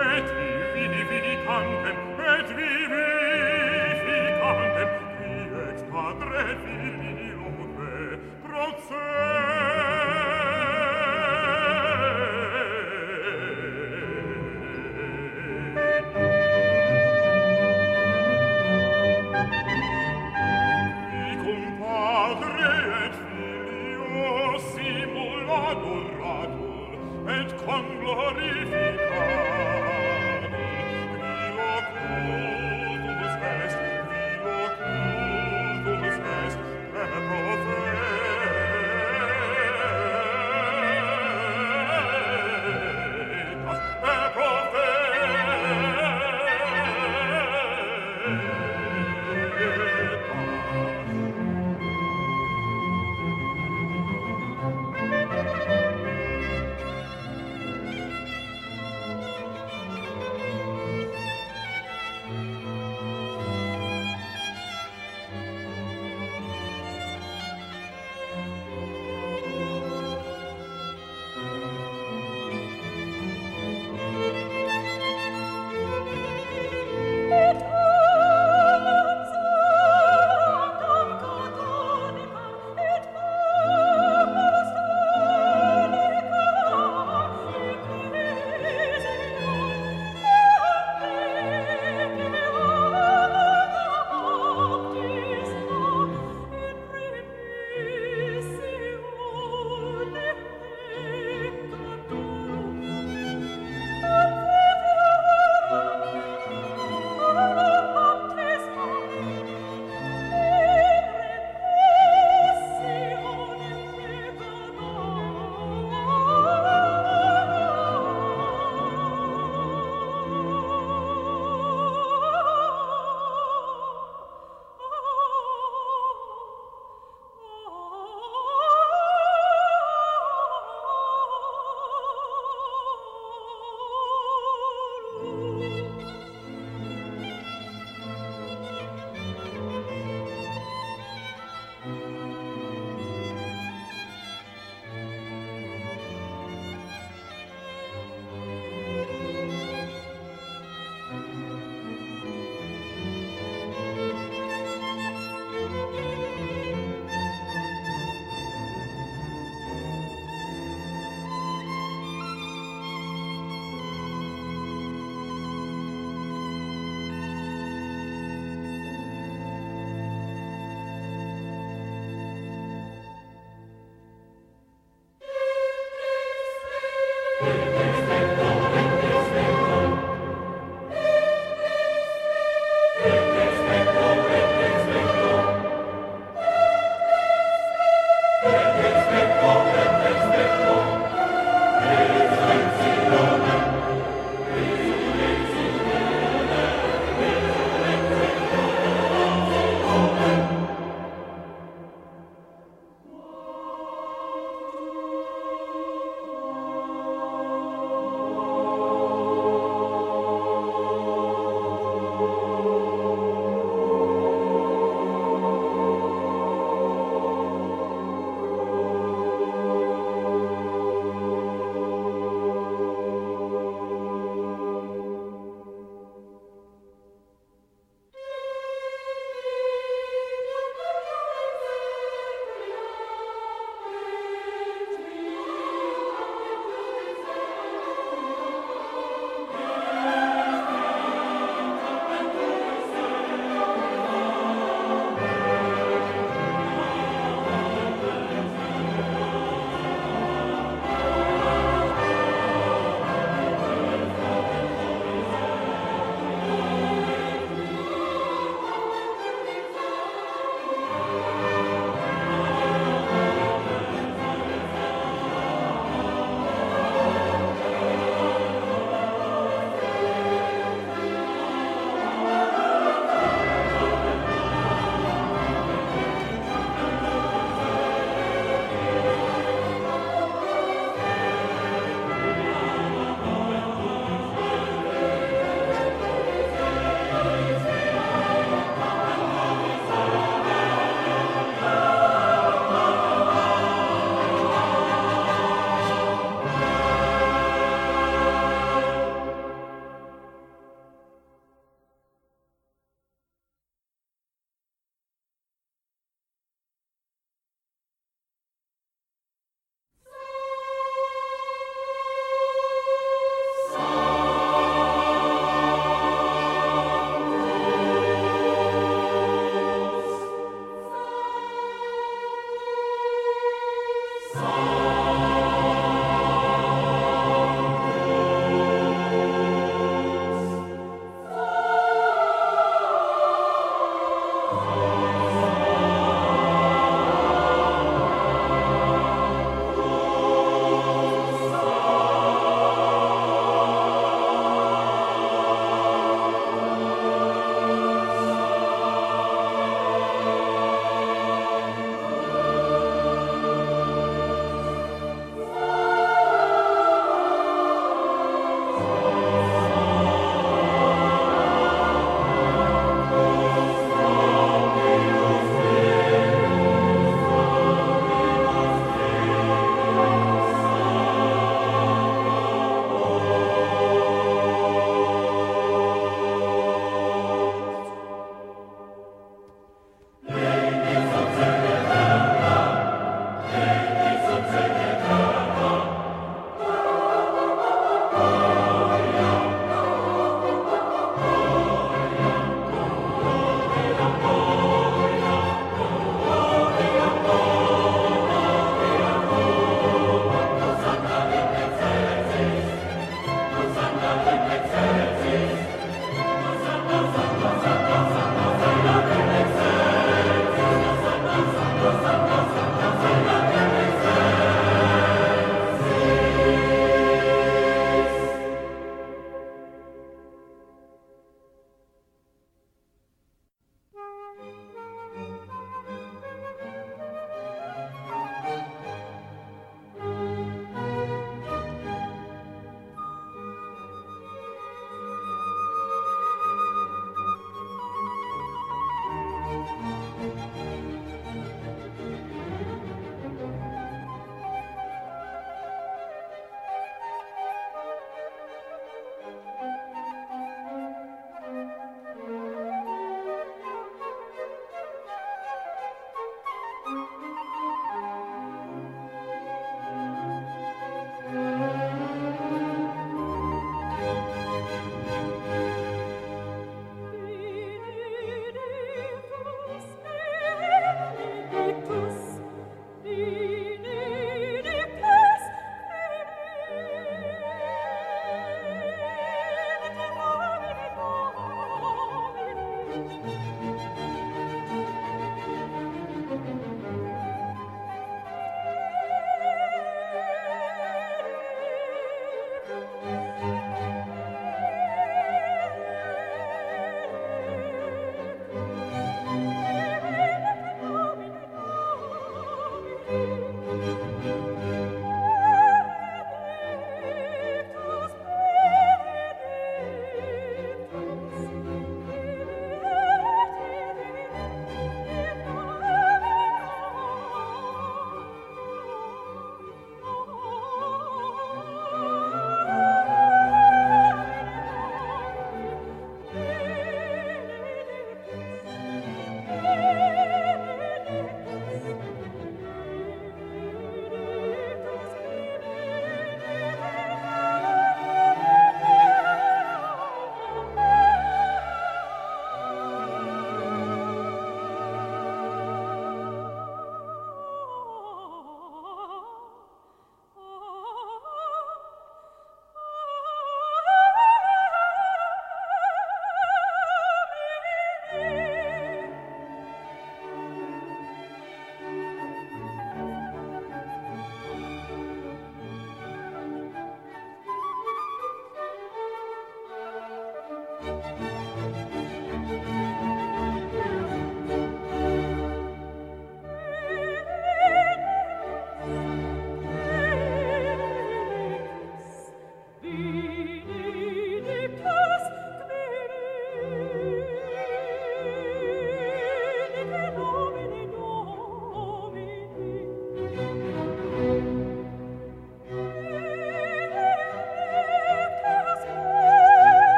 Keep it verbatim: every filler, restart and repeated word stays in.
Vilo cultus est, vilo cultus est, et profet.